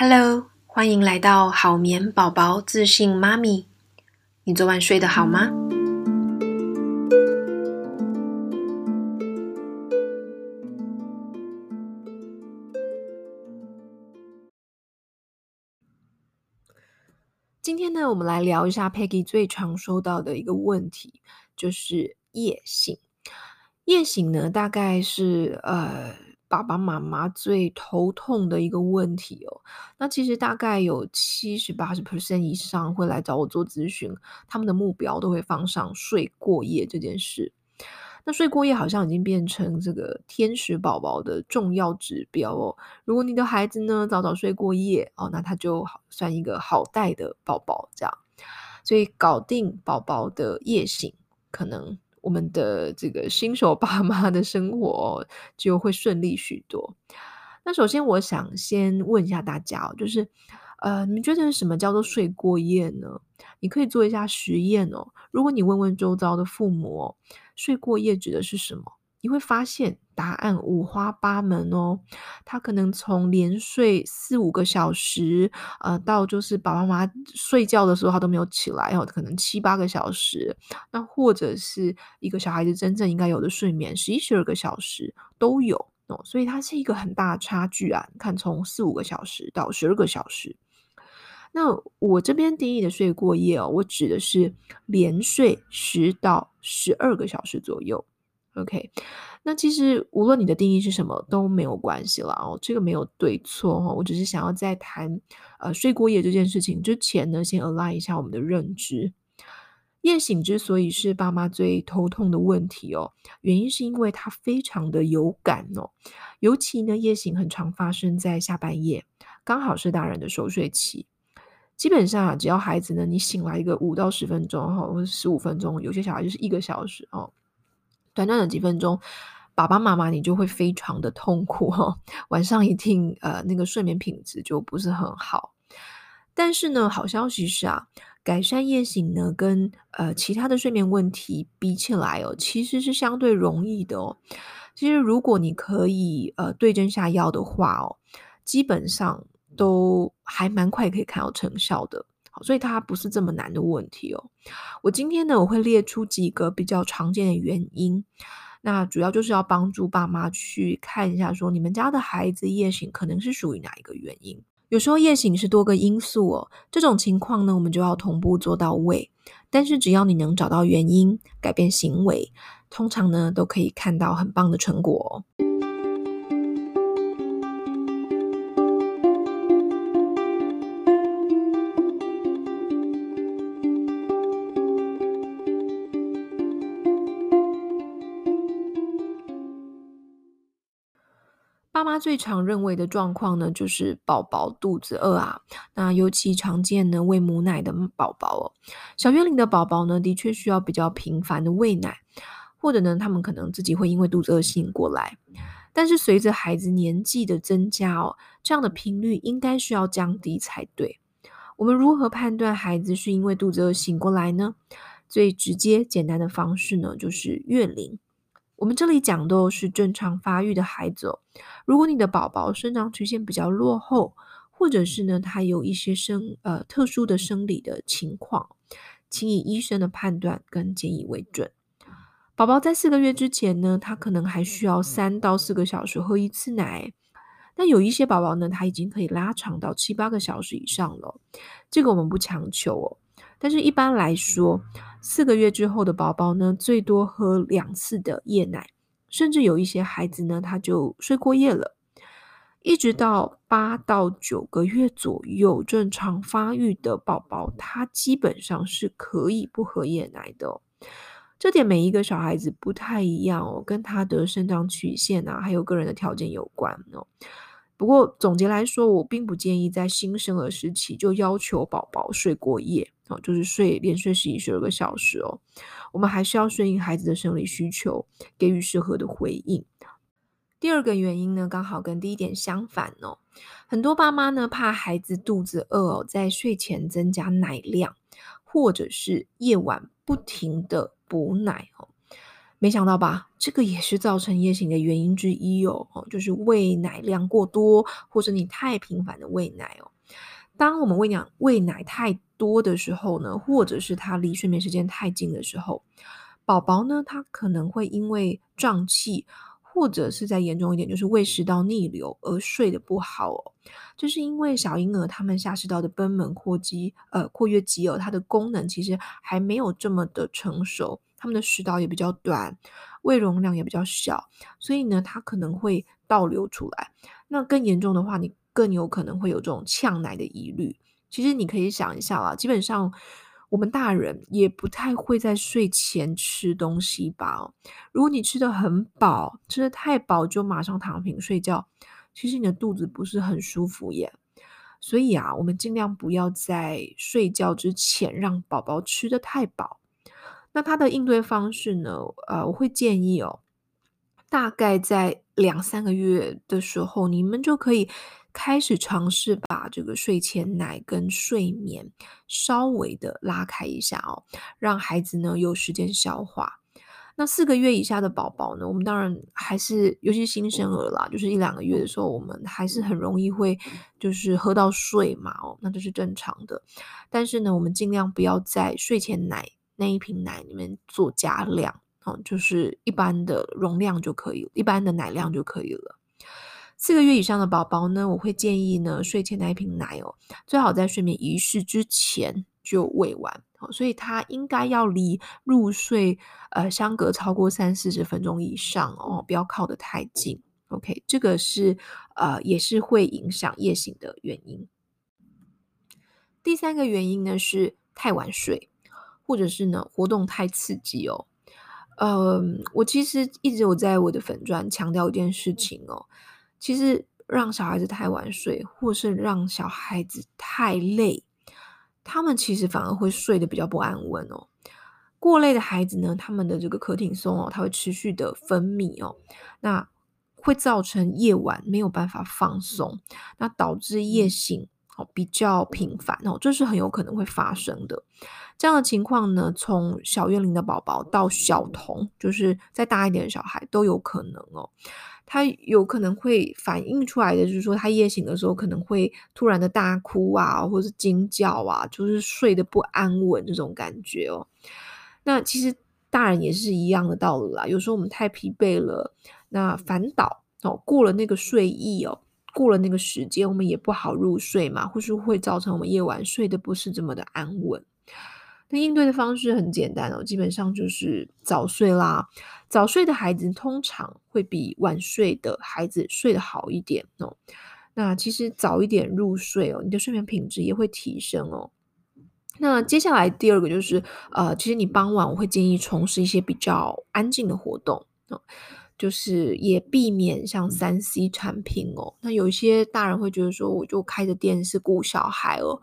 Hello， 欢迎来到好眠宝宝自信妈咪。你昨晚睡得好吗？今天呢，我们来聊一下 Peggy 最常收到的一个问题，就是夜醒。夜醒呢，大概是爸爸妈妈最头痛的一个问题哦。那其实大概有 70-80% 以上会来找我做咨询，他们的目标都会放上睡过夜这件事。那睡过夜好像已经变成这个天使宝宝的重要指标哦。如果你的孩子呢早早睡过夜哦，那他就算一个好带的宝宝这样。所以搞定宝宝的夜醒，可能我们的这个新手爸妈的生活就会顺利许多。那首先我想先问一下大家哦，就是你们觉得什么叫做睡过夜呢？你可以做一下实验哦。如果你问问周遭的父母哦，睡过夜指的是什么？你会发现答案五花八门哦。他可能从连睡4-5个小时到就是爸爸妈妈睡觉的时候他都没有起来哦，可能7-8个小时，那或者是一个小孩子真正应该有的睡眠11-12个小时都有哦。所以它是一个很大的差距啊，你看从4-5个小时到12个小时。那我这边定义的睡过夜哦，我指的是连睡10-12个小时左右。OK， 那其实无论你的定义是什么都没有关系啦哦，这个没有对错哦，我只是想要在谈睡过夜这件事情之前呢，先 align 一下我们的认知。夜醒之所以是爸妈最头痛的问题哦，原因是因为它非常的有感哦，尤其呢夜醒很常发生在下半夜，刚好是大人的熟睡期。基本上啊，只要孩子呢你醒来一个5-10分钟哦，或者15分钟，有些小孩就是1个小时哦，短短的几分钟，爸爸妈妈你就会非常的痛苦哦，晚上一定那个睡眠品质就不是很好。但是呢，好消息是啊，改善夜醒呢跟其他的睡眠问题比起来哦，其实是相对容易的哦。其实如果你可以对症下药的话哦，基本上都还蛮快可以看到成效的。所以它不是这么难的问题哦。我今天呢，我会列出几个比较常见的原因，那主要就是要帮助爸妈去看一下说你们家的孩子夜醒可能是属于哪一个原因。有时候夜醒是多个因素哦，这种情况呢我们就要同步做到位，但是只要你能找到原因，改变行为，通常呢都可以看到很棒的成果哦。爸妈最常认为的状况呢，就是宝宝肚子饿啊，那尤其常见呢喂母奶的宝宝哦，小月龄的宝宝呢的确需要比较频繁的喂奶，或者呢他们可能自己会因为肚子饿醒过来，但是随着孩子年纪的增加哦，这样的频率应该需要降低才对。我们如何判断孩子是因为肚子饿醒过来呢？最直接简单的方式呢就是月龄。我们这里讲的是正常发育的孩子哦，如果你的宝宝生长曲线比较落后，或者是呢他有一些特殊的生理的情况，请以医生的判断跟建议为准。宝宝在4个月之前呢，他可能还需要3-4个小时喝一次奶，但有一些宝宝呢他已经可以拉长到7-8个小时以上了，这个我们不强求哦。但是一般来说，4个月之后的宝宝呢最多喝2次的夜奶，甚至有一些孩子呢他就睡过夜了。一直到8-9个月左右正常发育的宝宝，他基本上是可以不喝夜奶的哦。这点每一个小孩子不太一样哦，跟他的生长曲线啊还有个人的条件有关哦。不过总结来说，我并不建议在新生儿时期就要求宝宝睡过夜哦，就是连睡11-12个小时哦，我们还是要顺应孩子的生理需求，给予适合的回应。第2个原因呢，刚好跟第一点相反哦。很多爸妈呢怕孩子肚子饿哦，在睡前增加奶量，或者是夜晚不停的补奶哦。没想到吧，这个也是造成夜醒的原因之一哦，就是喂奶量过多，或者你太频繁的喂奶哦。当我们喂奶太多的时候呢，或者是它离睡眠时间太近的时候，宝宝呢他可能会因为胀气，或者是再严重一点就是胃食道逆流而睡得不好哦。这是因为小婴儿他们下食道的贲门括约肌哦，它的功能其实还没有这么的成熟，他们的食道也比较短，胃容量也比较小，所以呢它可能会倒流出来。那更严重的话，你更有可能会有这种呛奶的疑虑。其实你可以想一下啦，基本上我们大人也不太会在睡前吃东西吧哦。如果你吃得很饱，吃得太饱就马上躺平睡觉，其实你的肚子不是很舒服耶。所以啊，我们尽量不要在睡觉之前让宝宝吃得太饱。那他的应对方式呢，我会建议哦，大概在2-3个月的时候，你们就可以开始尝试把这个睡前奶跟睡眠稍微的拉开一下哦，让孩子呢有时间消化。那4个月以下的宝宝呢，我们当然还是，尤其新生儿啦，就是1-2个月的时候，我们还是很容易会就是喝到睡嘛哦，那这是正常的。但是呢，我们尽量不要在睡前奶那一瓶奶里面做加量哦，就是一般的容量就可以了，一般的奶量就可以了。4个月以上的宝宝呢，我会建议呢，睡前那一瓶奶哦，最好在睡眠仪式之前就喂完哦，所以它应该要离入睡相隔超过30-40分钟以上哦，不要靠得太近。OK， 这个是也是会影响夜醒的原因。第3个原因呢是太晚睡，或者是呢活动太刺激哦。我其实一直有在我的粉专强调一件事情哦，其实让小孩子太晚睡，或是让小孩子太累，他们其实反而会睡得比较不安稳哦。过累的孩子呢，他们的这个可挺松哦，它会持续的分泌哦，那会造成夜晚没有办法放松，那导致夜醒哦比较频繁哦，这是很有可能会发生的。这样的情况呢，从小月龄的宝宝到小童，就是再大一点的小孩都有可能哦。他有可能会反映出来的就是说，他夜醒的时候可能会突然的大哭啊，或是惊叫啊，就是睡得不安稳这种感觉哦。那其实大人也是一样的道理啦，有时候我们太疲惫了，那反倒哦过了那个睡意哦，过了那个时间，我们也不好入睡嘛，或是会造成我们夜晚睡得不是这么的安稳。那应对的方式很简单哦，基本上就是早睡啦。早睡的孩子通常会比晚睡的孩子睡得好一点哦。那其实早一点入睡哦，你的睡眠品质也会提升哦。那接下来第2个就是其实你傍晚我会建议从事一些比较安静的活动哦，就是也避免像3C 产品哦。那有一些大人会觉得说，我就开着电视顾小孩哦，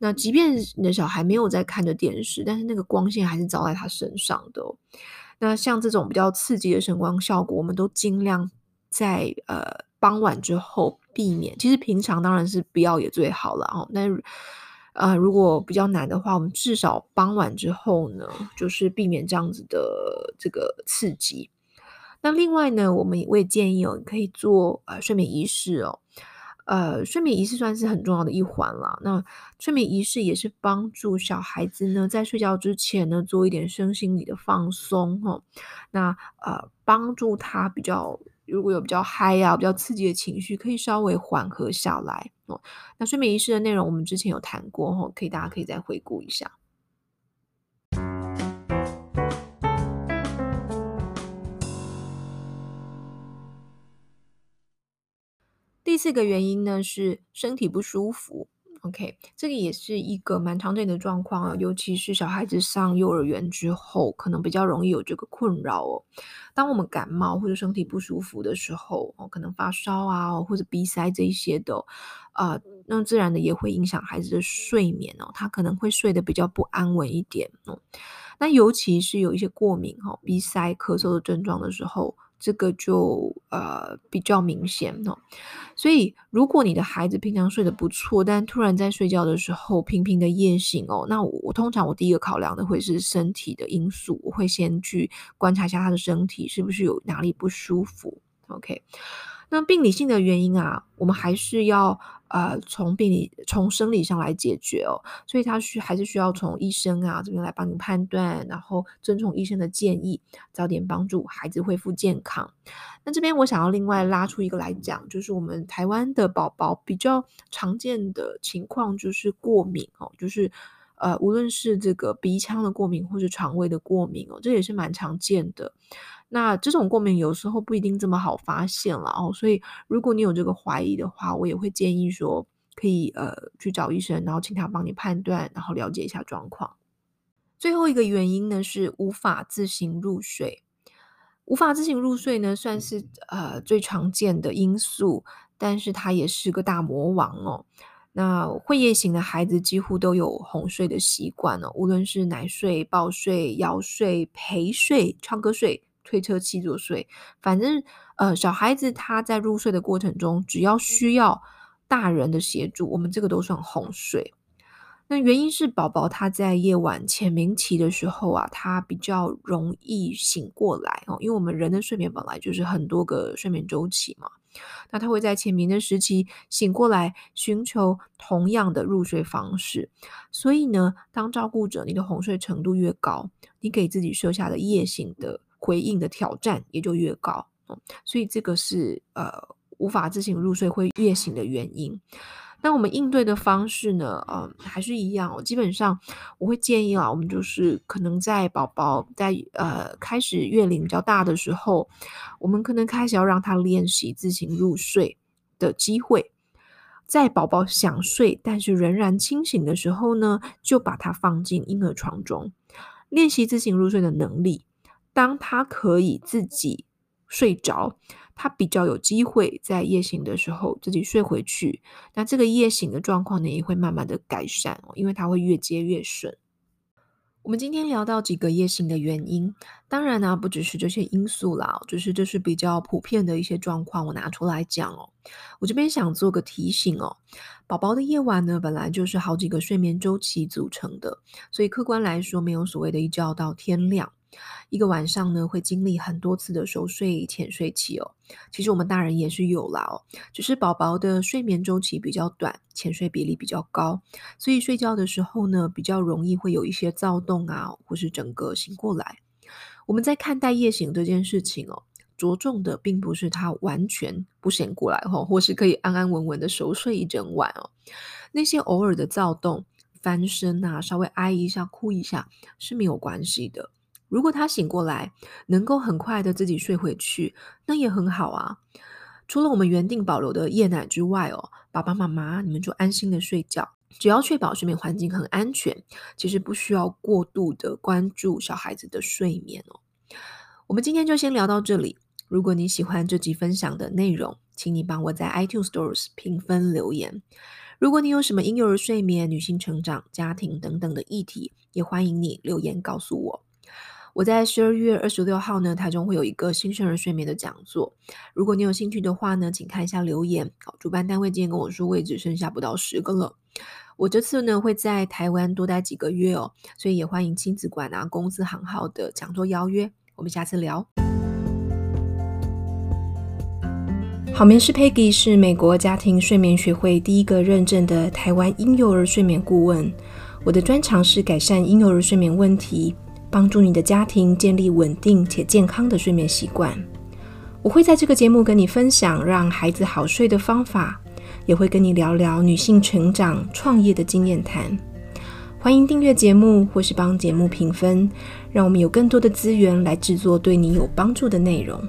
那即便你的小孩没有在看着电视，但是那个光线还是照在他身上的哦。那像这种比较刺激的声光效果，我们都尽量在傍晚之后避免。其实平常当然是不要也最好了哦，但是如果比较难的话，我们至少傍晚之后呢，就是避免这样子的这个刺激。那另外呢，我也建议哦，你可以做睡眠仪式哦。睡眠仪式算是很重要的一环啦。那睡眠仪式也是帮助小孩子呢，在睡觉之前呢，做一点身心里的放松哦。那帮助他比较，如果有比较嗨啊、比较刺激的情绪，可以稍微缓和下来哦。那睡眠仪式的内容我们之前有谈过哦，大家可以再回顾一下。第4个原因呢是身体不舒服 ，OK， 这个也是一个蛮常见的状况啊，尤其是小孩子上幼儿园之后，可能比较容易有这个困扰哦。当我们感冒或者身体不舒服的时候，哦，可能发烧啊，或者鼻塞这一些的，那自然的也会影响孩子的睡眠哦，他可能会睡得比较不安稳一点哦。那尤其是有一些过敏哦、鼻塞、咳嗽的症状的时候，这个就比较明显哦。所以如果你的孩子平常睡得不错，但突然在睡觉的时候频频的夜醒哦，那我通常我第一个考量的会是身体的因素，我会先去观察一下他的身体是不是有哪里不舒服。 OK， 那病理性的原因啊，我们还是要从生理上来解决哦，所以他还是需要从医生啊这边来帮你判断，然后遵从医生的建议，早点帮助孩子恢复健康。那这边我想要另外拉出一个来讲，就是我们台湾的宝宝比较常见的情况就是过敏哦，就是无论是这个鼻腔的过敏或是肠胃的过敏哦，这也是蛮常见的。那这种过敏有时候不一定这么好发现了哦，所以如果你有这个怀疑的话，我也会建议说可以去找医生，然后请他帮你判断，然后了解一下状况。最后一个原因呢是无法自行入睡。无法自行入睡呢算是最常见的因素，但是它也是个大魔王哦。那会夜醒的孩子几乎都有哄睡的习惯哦，无论是奶睡、抱睡、摇睡、陪睡、唱歌睡、推车气作睡，反正小孩子他在入睡的过程中，只要需要大人的协助，我们这个都算哄睡。那原因是宝宝他在夜晚浅眠期的时候啊，他比较容易醒过来哦，因为我们人的睡眠本来就是很多个睡眠周期嘛，那他会在浅眠的时期醒过来，寻求同样的入睡方式。所以呢，当照顾者你的哄睡程度越高，你给自己设下的夜醒的回应的挑战也就越高，所以这个是无法自行入睡会夜醒的原因。那我们应对的方式呢，还是一样哦。基本上我会建议啊，我们就是可能在宝宝在开始月龄比较大的时候，我们可能开始要让他练习自行入睡的机会。在宝宝想睡但是仍然清醒的时候呢，就把他放进婴儿床中，练习自行入睡的能力。当他可以自己睡着，他比较有机会在夜醒的时候自己睡回去，那这个夜醒的状况呢也会慢慢的改善哦，因为他会越接越顺。我们今天聊到几个夜醒的原因，当然呢，不只是这些因素啦，就是这是比较普遍的一些状况，我拿出来讲哦。我这边想做个提醒哦，宝宝的夜晚呢，本来就是好几个睡眠周期组成的，所以客观来说，没有所谓的一觉到天亮。一个晚上呢，会经历很多次的熟睡、浅睡期哦。其实我们大人也是有啦哦，只是宝宝的睡眠周期比较短，浅睡比例比较高，所以睡觉的时候呢，比较容易会有一些躁动啊，或是整个醒过来。我们在看待夜醒这件事情哦，着重的并不是他完全不醒过来哦，或是可以安安稳稳的熟睡一整晚哦。那些偶尔的躁动、翻身啊，稍微哀一下、哭一下是没有关系的。如果他醒过来，能够很快的自己睡回去，那也很好啊。除了我们原定保留的夜奶之外哦，爸爸妈妈你们就安心的睡觉，只要确保睡眠环境很安全，其实不需要过度的关注小孩子的睡眠哦。我们今天就先聊到这里。如果你喜欢这集分享的内容，请你帮我在 iTunes Stores 评分留言。如果你有什么婴幼儿睡眠、女性成长、家庭等等的议题，也欢迎你留言告诉我。我在12月26号呢，台中会有一个新生儿睡眠的讲座，如果你有兴趣的话呢，请看一下留言。主办单位今天跟我说位置剩下不到10个了。我这次呢会在台湾多待几个月哦，所以也欢迎亲子馆啊、公司行号的讲座邀约。我们下次聊。好眠师 Peggy 是美国家庭睡眠学会第一个认证的台湾婴幼儿睡眠顾问，我的专长是改善婴幼儿睡眠问题，帮助你的家庭建立稳定且健康的睡眠习惯。我会在这个节目跟你分享让孩子好睡的方法，也会跟你聊聊女性成长、创业的经验谈。欢迎订阅节目或是帮节目评分，让我们有更多的资源来制作对你有帮助的内容。